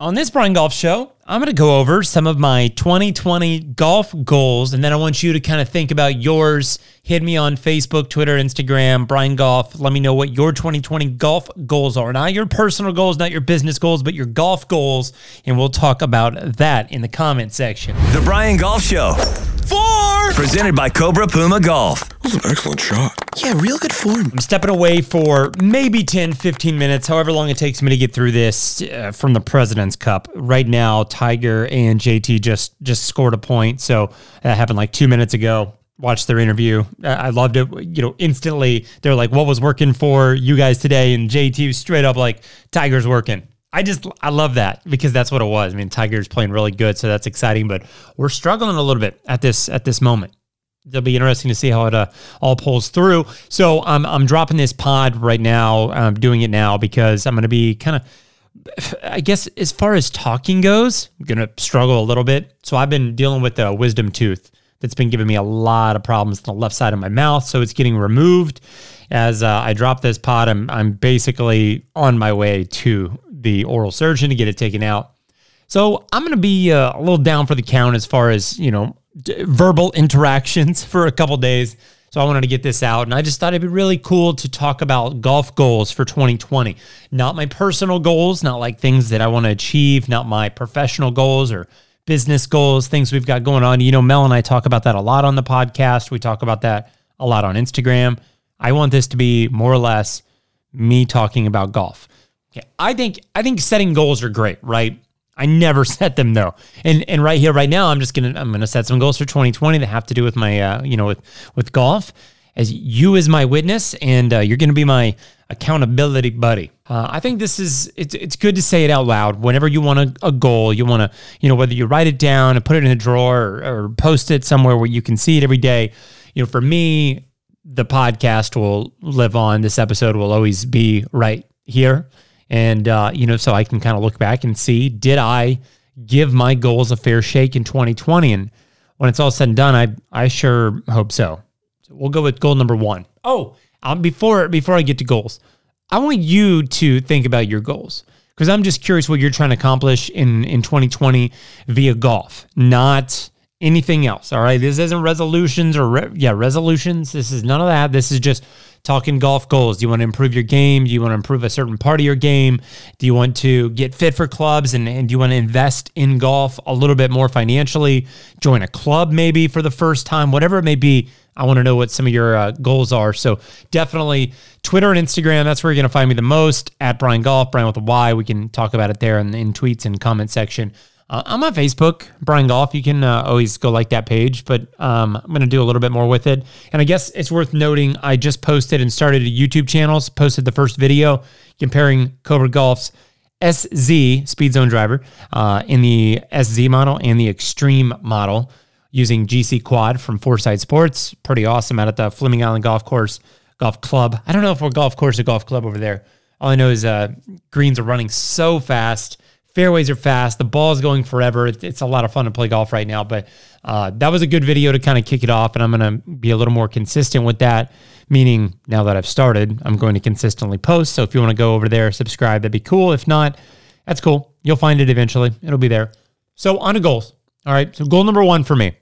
On this Brian Golf Show, I'm going to go over some of my 2020 golf goals, and then I want you to kind of think about yours. Hit me on Facebook, Twitter, Instagram, Brian Golf. Let me know what your 2020 golf goals are. Not your personal goals, not your business goals, but your golf goals, and we'll talk about that in the comment section. The Brian Golf Show. Four! Presented by Cobra Puma Golf. That was an excellent shot. Yeah, real good form. I'm stepping away for maybe 10, 15 minutes, however long it takes me to get through this from the President's Cup. Right now, Tiger and JT just scored a point, so that happened like 2 minutes ago. Watched their interview. I loved it. You know, instantly, they're like, what was working for you guys today? And JT was straight up like, Tiger's working. I love that because that's what it was. I mean, Tiger's playing really good, so that's exciting, but we're struggling a little bit at this moment. It'll be interesting to see how it all pulls through. So I'm dropping this pod right now. I'm doing it now because I'm going to be kind of, I guess, as far as talking goes, I'm going to struggle a little bit. So I've been dealing with a wisdom tooth that's been giving me a lot of problems on the left side of my mouth, so it's getting removed. As I drop this pod, I'm basically on my way to the oral surgeon to get it taken out. So I'm going to be a little down for the count as far as, you know, verbal interactions for a couple days. So I wanted to get this out, and I just thought it'd be really cool to talk about golf goals for 2020. Not my personal goals, not like things that I want to achieve, not my professional goals or business goals, things we've got going on. You know, Mel and I talk about that a lot on the podcast. We talk about that a lot on Instagram. I want this to be more or less me talking about golf. Yeah, I think setting goals are great, right? I never set them though, and right here, right now, I'm gonna set some goals for 2020 that have to do with my with golf. As you is my witness, and you're gonna be my accountability buddy. I think this is it's good to say it out loud whenever you want a goal. You want to whether you write it down and put it in a drawer or post it somewhere where you can see it every day. You know, for me, the podcast will live on. This episode will always be right here. And, so I can kind of look back and see, did I give my goals a fair shake in 2020? And when it's all said and done, I sure hope so. So we'll go with goal number one. Oh, before I get to goals, I want you to think about your goals because I'm just curious what you're trying to accomplish in 2020 via golf, not anything else. All right. This isn't resolutions or resolutions. This is none of that. This is just talking golf goals. Do you want to improve your game? Do you want to improve a certain part of your game? Do you want to get fit for clubs? And do you want to invest in golf a little bit more financially? Join a club maybe for the first time, whatever it may be. I want to know what some of your goals are. So definitely Twitter and Instagram. That's where you're going to find me the most at Brian Golf, Brian with a Y. We can talk about it there in tweets and comment section. I'm on Facebook, Brian Golf. You can always go like that page, but I'm going to do a little bit more with it. And I guess it's worth noting, I just posted and started a YouTube channel, posted the first video comparing Cobra Golf's SZ Speed Zone driver in the SZ model and the Extreme model using GC Quad from Foresight Sports. Pretty awesome out at the Fleming Island Golf Club. I don't know if we're golf course or golf club over there. All I know is greens are running so fast. Fairways are fast. The ball's going forever. It's a lot of fun to play golf right now, but that was a good video to kind of kick it off, and I'm going to be a little more consistent with that, meaning now that I've started, I'm going to consistently post. So if you want to go over there, subscribe, that'd be cool. If not, that's cool. You'll find it eventually. It'll be there. So on to goals. All right, so goal number one for me.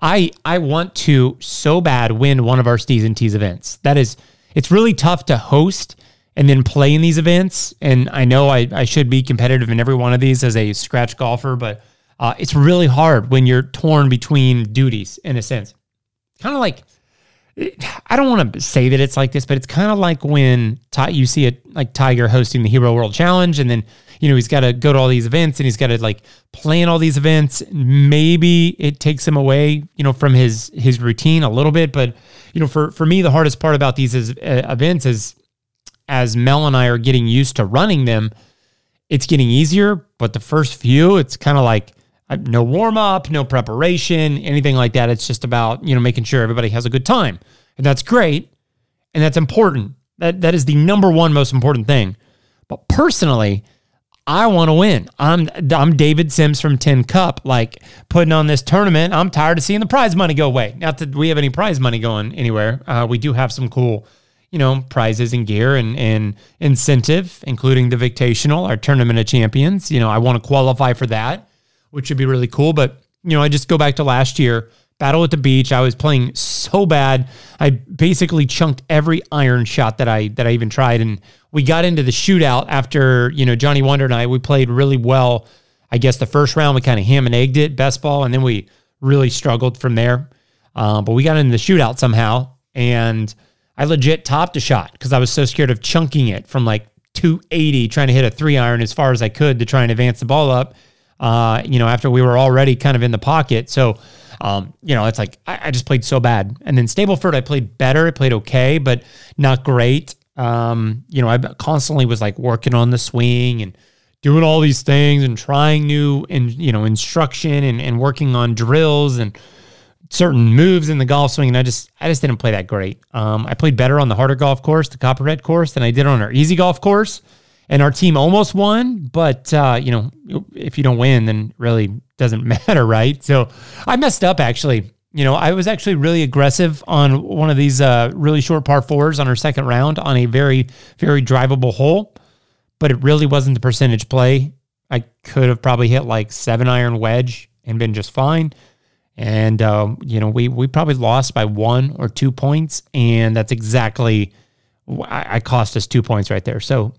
I want to so bad win one of our Steez and Tees events. That is, it's really tough to host and then play in these events. And I know I should be competitive in every one of these as a scratch golfer, but it's really hard when you're torn between duties in a sense. Kind of like, I don't want to say that it's like this, but it's kind of like when you see it like Tiger hosting the Hero World Challenge, and then, he's got to go to all these events and he's got to like plan all these events. Maybe it takes him away, from his routine a little bit. But, for me, the hardest part about these events is, as Mel and I are getting used to running them, it's getting easier. But the first few, it's kind of like no warm up, no preparation, anything like that. It's just about, making sure everybody has a good time. And that's great. And that's important. That is the number one most important thing. But personally, I want to win. I'm David Sims from Tin Cup, like putting on this tournament. I'm tired of seeing the prize money go away. Not that we have any prize money going anywhere. We do have some cool you know, prizes and gear and incentive, including the Victational, our Tournament of Champions. You know, I want to qualify for that, which would be really cool. But, you know, I just go back to last year, Battle at the Beach. I was playing so bad. I basically chunked every iron shot that I even tried. And we got into the shootout after, you know, Johnny Wonder and I, we played really well. I guess the first round, we kind of ham and egged it, best ball. And then we really struggled from there. But we got into the shootout somehow. And I legit topped a shot because I was so scared of chunking it from like 280, trying to hit a 3-iron as far as I could to try and advance the ball up, you know, after we were already kind of in the pocket. So, you know, it's like, I just played so bad. And then Stableford, I played better. I played okay, but not great. You know, I constantly was like working on the swing and doing all these things and trying new and, you know, instruction and working on drills and certain moves in the golf swing. And I just didn't play that great. I played better on the harder golf course, the Copperhead course, than I did on our easy golf course. And our team almost won, but, you know, if you don't win, then really doesn't matter, right? So I messed up, actually. You know, I was actually really aggressive on one of these really short par fours on our second round on a very, very drivable hole, but it really wasn't the percentage play. I could have probably hit like 7-iron wedge and been just fine. And, you know, we probably lost by 1 or 2 points, and that's exactly, I cost us 2 points right there. So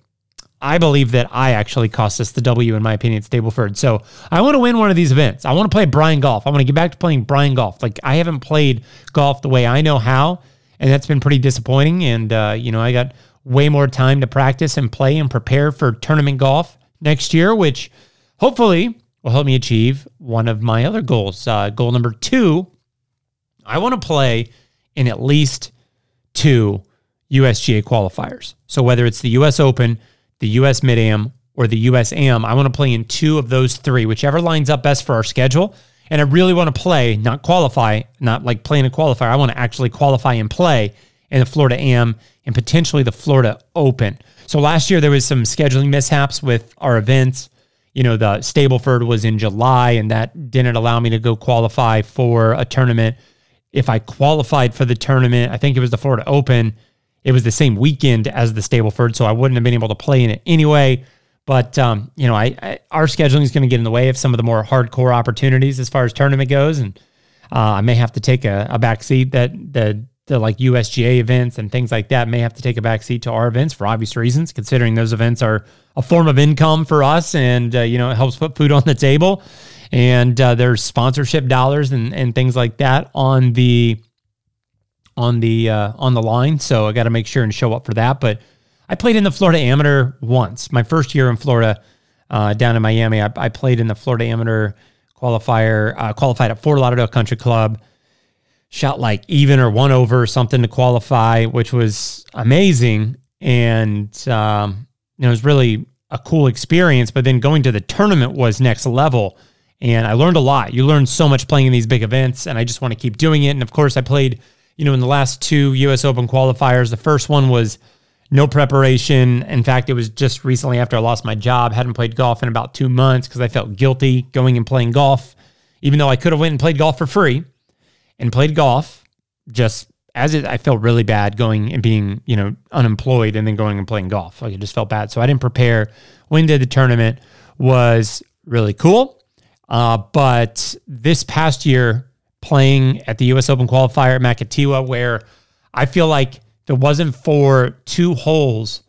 I believe that I actually cost us the W, in my opinion, at Stableford. So I want to win one of these events. I want to play Brian Golf. I want to get back to playing Brian Golf. Like, I haven't played golf the way I know how, and that's been pretty disappointing. And, you know, I got way more time to practice and play and prepare for tournament golf next year, which hopefully will help me achieve one of my other goals. Goal number 2, I want to play in at least 2 USGA qualifiers. So whether it's the US Open, the US Mid-Am, or the US Am, I want to play in 2 of those 3, whichever lines up best for our schedule. And I really want to play, not qualify, not like playing a qualifier. I want to actually qualify and play in the Florida Am and potentially the Florida Open. So last year there was some scheduling mishaps with our events. You know, the Stableford was in July, and that didn't allow me to go qualify for a tournament. If I qualified for the tournament, I think it was the Florida Open, it was the same weekend as the Stableford, so I wouldn't have been able to play in it anyway. But, you know, our scheduling is going to get in the way of some of the more hardcore opportunities as far as tournament goes, and I may have to take a backseat. That the like USGA events and things like that may have to take a backseat to our events for obvious reasons, considering those events are a form of income for us, and, you know, it helps put food on the table, and there's sponsorship dollars and things like that on the line. So I got to make sure and show up for that. But I played in the Florida Amateur once. My first year in Florida, down in Miami, I played in the Florida Amateur qualifier, qualified at Fort Lauderdale Country Club, shot like even or 1 over or something to qualify, which was amazing. And, you know, it was really a cool experience, but then going to the tournament was next level. And I learned a lot. You learn so much playing in these big events, and I just want to keep doing it. And of course I played, you know, in the last 2 US Open qualifiers. The first one was no preparation. In fact, it was just recently after I lost my job. Hadn't played golf in about 2 months because I felt guilty going and playing golf, even though I could have went and played golf for free and played golf. Just as it, I felt really bad going and being, you know, unemployed and then going and playing golf. Like, I just felt bad. So I didn't prepare. When did the tournament was really cool. But this past year, playing at the US Open qualifier at Makatiwa, where I feel like if it wasn't for 2 holes,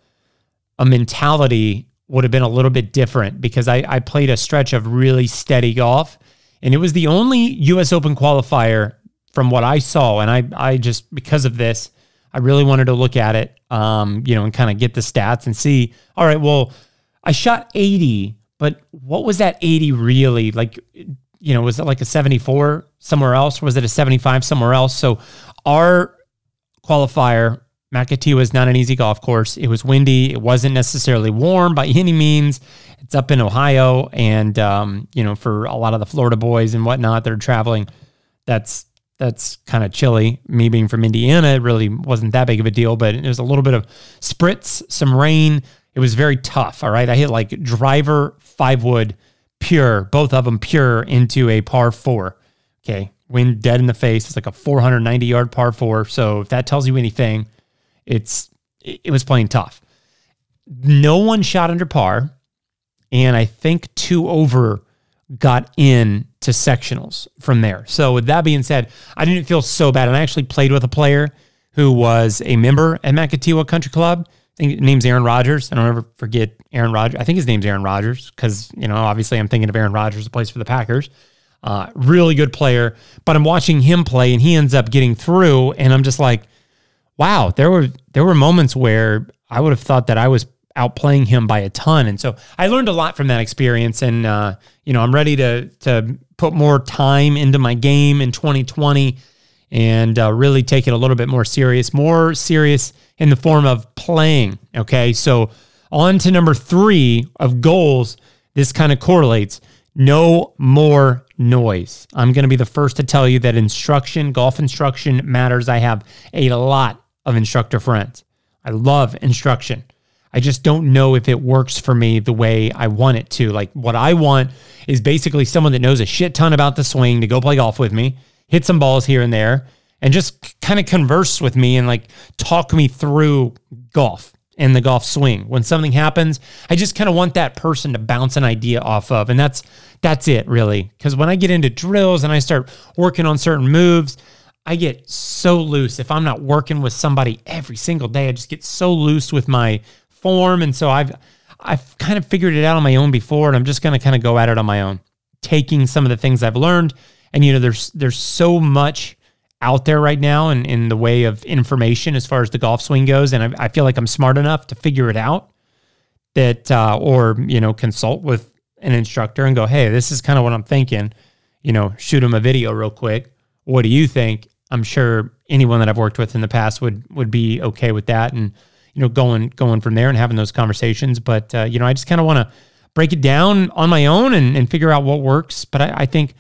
a mentality would have been a little bit different, because I played a stretch of really steady golf, and it was the only US Open qualifier from what I saw. And I just, because of this, I really wanted to look at it, you know, and kind of get the stats and see, all right, well, I shot 80, but what was that 80 really? Like, you know, was it like a 74 somewhere else? Was it a 75 somewhere else? So our qualifier, Makatiwa, is not an easy golf course. It was windy. It wasn't necessarily warm by any means. It's up in Ohio. And, you know, for a lot of the Florida boys and whatnot that are traveling, that's kind of chilly. Me being from Indiana, it really wasn't that big of a deal, but it was a little bit of spritz, some rain. It was very tough. All right. I hit like driver 5-wood pure, both of them pure, into a par 4. Okay. Wind dead in the face. It's like a 490-yard par 4. So if that tells you anything, it's it was playing tough. No one shot under par, and I think two over got in to sectionals from there. So with that being said, I didn't feel so bad. And I actually played with a player who was a member at Makatiwa Country Club. I think his name's Aaron Rodgers. I don't ever forget Aaron Rodgers. I think his name's Aaron Rodgers because, you know, obviously I'm thinking of Aaron Rodgers, who plays for the Packers. Really good player, but I'm watching him play and he ends up getting through, and I'm just like, wow, there were moments where I would have thought that I was outplaying him by a ton. And so I learned a lot from that experience, and you know, I'm ready to put more time into my game in 2020 and really take it a little bit more serious in the form of playing. Okay, so on to number 3 of goals. This kind of correlates. No more noise. I'm going to be the first to tell you that golf instruction matters. I have a lot of instructor friends. I love instruction. I just don't know if it works for me the way I want it to. Like, what I want is basically someone that knows a shit ton about the swing to go play golf with me, hit some balls here and there, and just kind of converse with me and like talk me through golf and the golf swing. When something happens, I just kind of want that person to bounce an idea off of. And that's it, really. Because when I get into drills and I start working on certain moves, I get so loose. If I'm not working with somebody every single day, I just get so loose with my form. And so I've kind of figured it out on my own before, and I'm just going to kind of go at it on my own, taking some of the things I've learned. And, you know, there's so much out there right now and in the way of information as far as the golf swing goes. And I feel like I'm smart enough to figure it out that, or, you know, consult with an instructor and go, hey, this is kind of what I'm thinking, you know, shoot them a video real quick. What do you think? I'm sure anyone that I've worked with in the past would be okay with that. And, you know, going from there and having those conversations. But, you know, I just kind of want to break it down on my own and figure out what works. But I think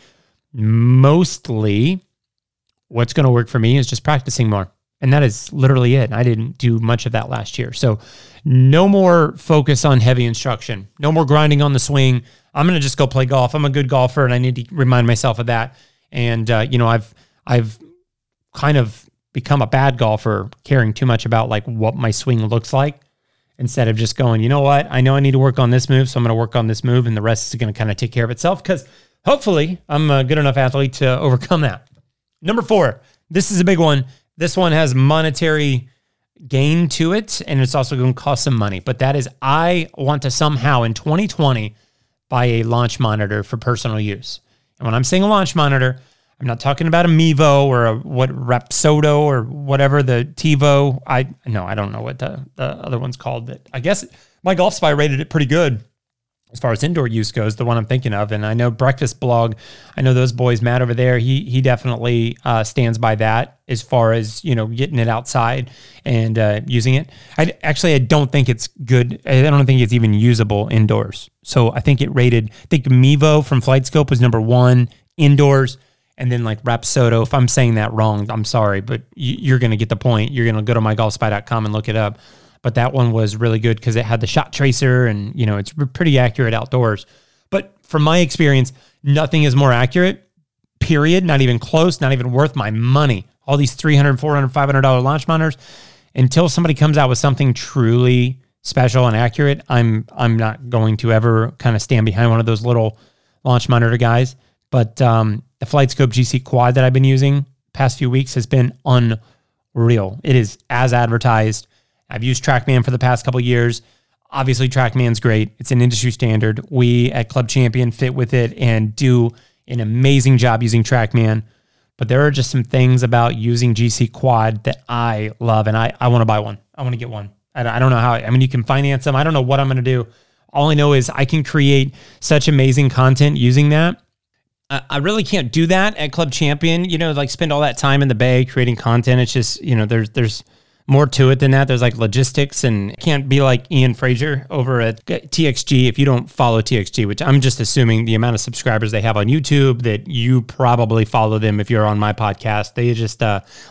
mostly what's going to work for me is just practicing more. And that is literally it. And I didn't do much of that last year. So no more focus on heavy instruction. No more grinding on the swing. I'm going to just go play golf. I'm a good golfer, and I need to remind myself of that. And, you know, I've kind of become a bad golfer caring too much about like what my swing looks like, instead of just going, you know what, I know I need to work on this move, so I'm going to work on this move, and the rest is going to kind of take care of itself, because hopefully I'm a good enough athlete to overcome that. Number 4, this is a big one. This one has monetary gain to it, and it's also going to cost some money, but that is, I want to somehow in 2020 buy a launch monitor for personal use. And when I'm saying a launch monitor, I'm not talking about a Mevo or Rapsodo or whatever, the TiVo. I don't know what the other one's called. But I guess my Golf Spy rated it pretty good as far as indoor use goes, the one I'm thinking of. And I know Breakfast Blog, I know those boys, Matt over there, he definitely stands by that as far as, you know, getting it outside and using it. I don't think it's good. I don't think it's even usable indoors. So I think Mevo from FlightScope was number 1 indoors. And then like Rapsodo, if I'm saying that wrong, I'm sorry, but you're going to get the point. You're going to go to mygolfspy.com and look it up. But that one was really good because it had the shot tracer, and, you know, it's pretty accurate outdoors. But from my experience, nothing is more accurate, period. Not even close, not even worth my money. All these $300, $400, $500 launch monitors, until somebody comes out with something truly special and accurate, I'm not going to ever kind of stand behind one of those little launch monitor guys. But the FlightScope GC Quad that I've been using past few weeks has been unreal. It is as advertised. I've used TrackMan for the past couple of years. Obviously, TrackMan's great. It's an industry standard. We at Club Champion fit with it and do an amazing job using TrackMan. But there are just some things about using GC Quad that I love, and I want to buy one. I want to get one. I don't know how. I mean, you can finance them. I don't know what I'm going to do. All I know is I can create such amazing content using that. I really can't do that at Club Champion, you know, like spend all that time in the bay creating content. It's just, you know, there's more to it than that. There's like logistics, and it can't be like Ian Frazier over at TXG. If you don't follow TXG, which I'm just assuming the amount of subscribers they have on YouTube that you probably follow them if you're on my podcast. They just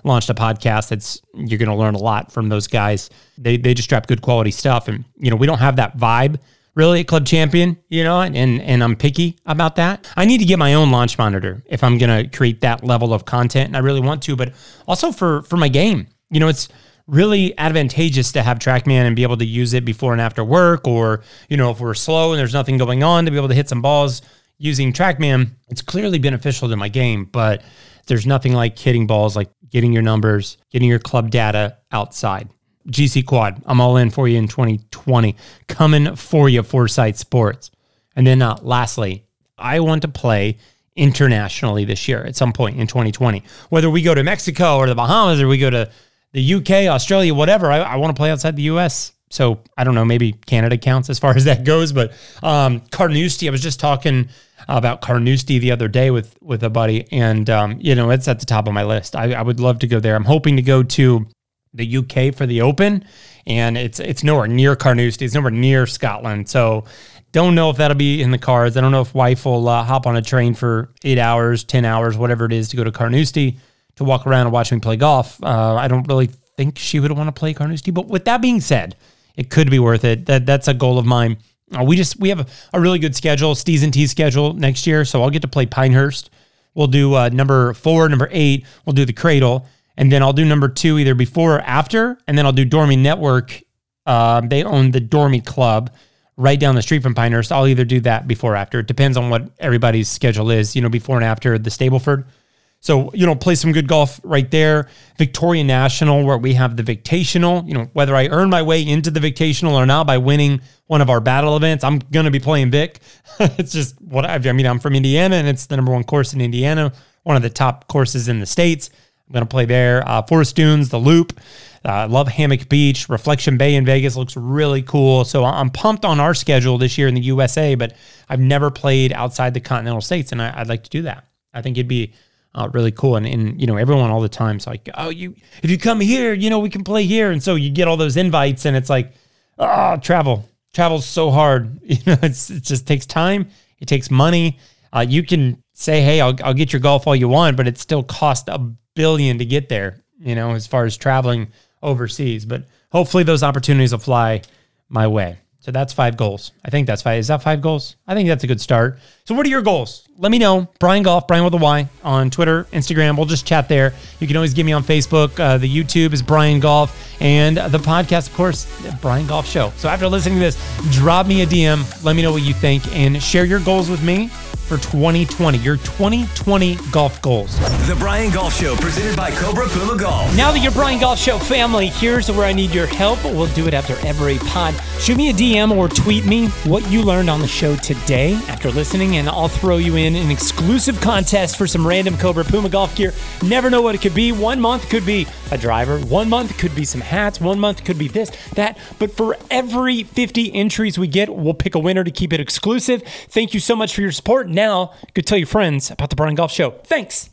launched a podcast that's, you're going to learn a lot from those guys. They just drop good quality stuff. And, you know, we don't have that vibe really at Club Champion, you know, and I'm picky about that. I need to get my own launch monitor if I'm going to create that level of content, and I really want to, but also for my game. You know, it's really advantageous to have TrackMan and be able to use it before and after work, or, you know, if we're slow and there's nothing going on, to be able to hit some balls using TrackMan. It's clearly beneficial to my game, but there's nothing like hitting balls, like getting your numbers, getting your club data outside. GC Quad, I'm all in for you in 2020. Coming for you, Foresight Sports. And then lastly, I want to play internationally this year at some point in 2020. Whether we go to Mexico or the Bahamas, or we go to the UK, Australia, whatever, I want to play outside the US. So I don't know, maybe Canada counts as far as that goes. But Carnoustie, I was just talking about Carnoustie the other day with a buddy, and you know, it's at the top of my list. I would love to go there. I'm hoping to go to the UK for the Open, and it's nowhere near Carnoustie. It's nowhere near Scotland. So don't know if that'll be in the cards. I don't know if wife will hop on a train for 8 hours, 10 hours, whatever it is, to go to Carnoustie to walk around and watch me play golf. I don't really think she would want to play Carnoustie, but with that being said, it could be worth it. That's a goal of mine. We have a really good schedule, Steez and Tees schedule next year, so I'll get to play Pinehurst. We'll do number 4, number 8. We'll do the Cradle, and then I'll do number 2 either before or after, and then I'll do Dormy Network. They own the Dormy Club right down the street from Pinehurst. I'll either do that before or after. It depends on what everybody's schedule is, you know, before and after the Stableford. So, you know, play some good golf right there. Victoria National, where we have the Victational. You know, whether I earn my way into the Victational or not by winning one of our battle events, I'm going to be playing Vic. It's just what I mean, I'm from Indiana, and it's the number one course in Indiana, one of the top courses in the States. I'm going to play there. Forest Dunes, the Loop. Love Hammock Beach. Reflection Bay in Vegas looks really cool. So I'm pumped on our schedule this year in the USA, but I've never played outside the continental states, and I'd like to do that. I think it'd be really cool. And, you know, everyone all the time's like, oh, if you come here, you know, we can play here. And so you get all those invites, and it's like, oh, travel. Travel's so hard. You know, it just takes time. It takes money. You can say, hey, I'll get your golf all you want, but it still costs a billion to get there, you know, as far as traveling overseas. But hopefully those opportunities will fly my way. So that's 5 goals. I think that's 5. Is that 5 goals? I think that's a good start. So what are your goals? Let me know. Brian Golf, Brian with a Y, on Twitter, Instagram. We'll just chat there. You can always get me on Facebook. The YouTube is Brian Golf, and the podcast, of course, the Brian Golf Show. So after listening to this, drop me a DM. Let me know what you think, and share your goals with me for 2020, your 2020 golf goals. The Brian Golf Show, presented by Cobra Puma Golf. Now that you're Brian Golf Show family, here's where I need your help. We'll do it after every pod. Shoot me a DM or tweet me what you learned on the show today after listening, and I'll throw you in an exclusive contest for some random Cobra Puma golf gear. Never know what it could be. 1 month could be a driver. 1 month could be some hats. 1 month could be this, that. But for every 50 entries we get, we'll pick a winner to keep it exclusive. Thank you so much for your support. Now, go tell your friends about the Brian Golf Show. Thanks.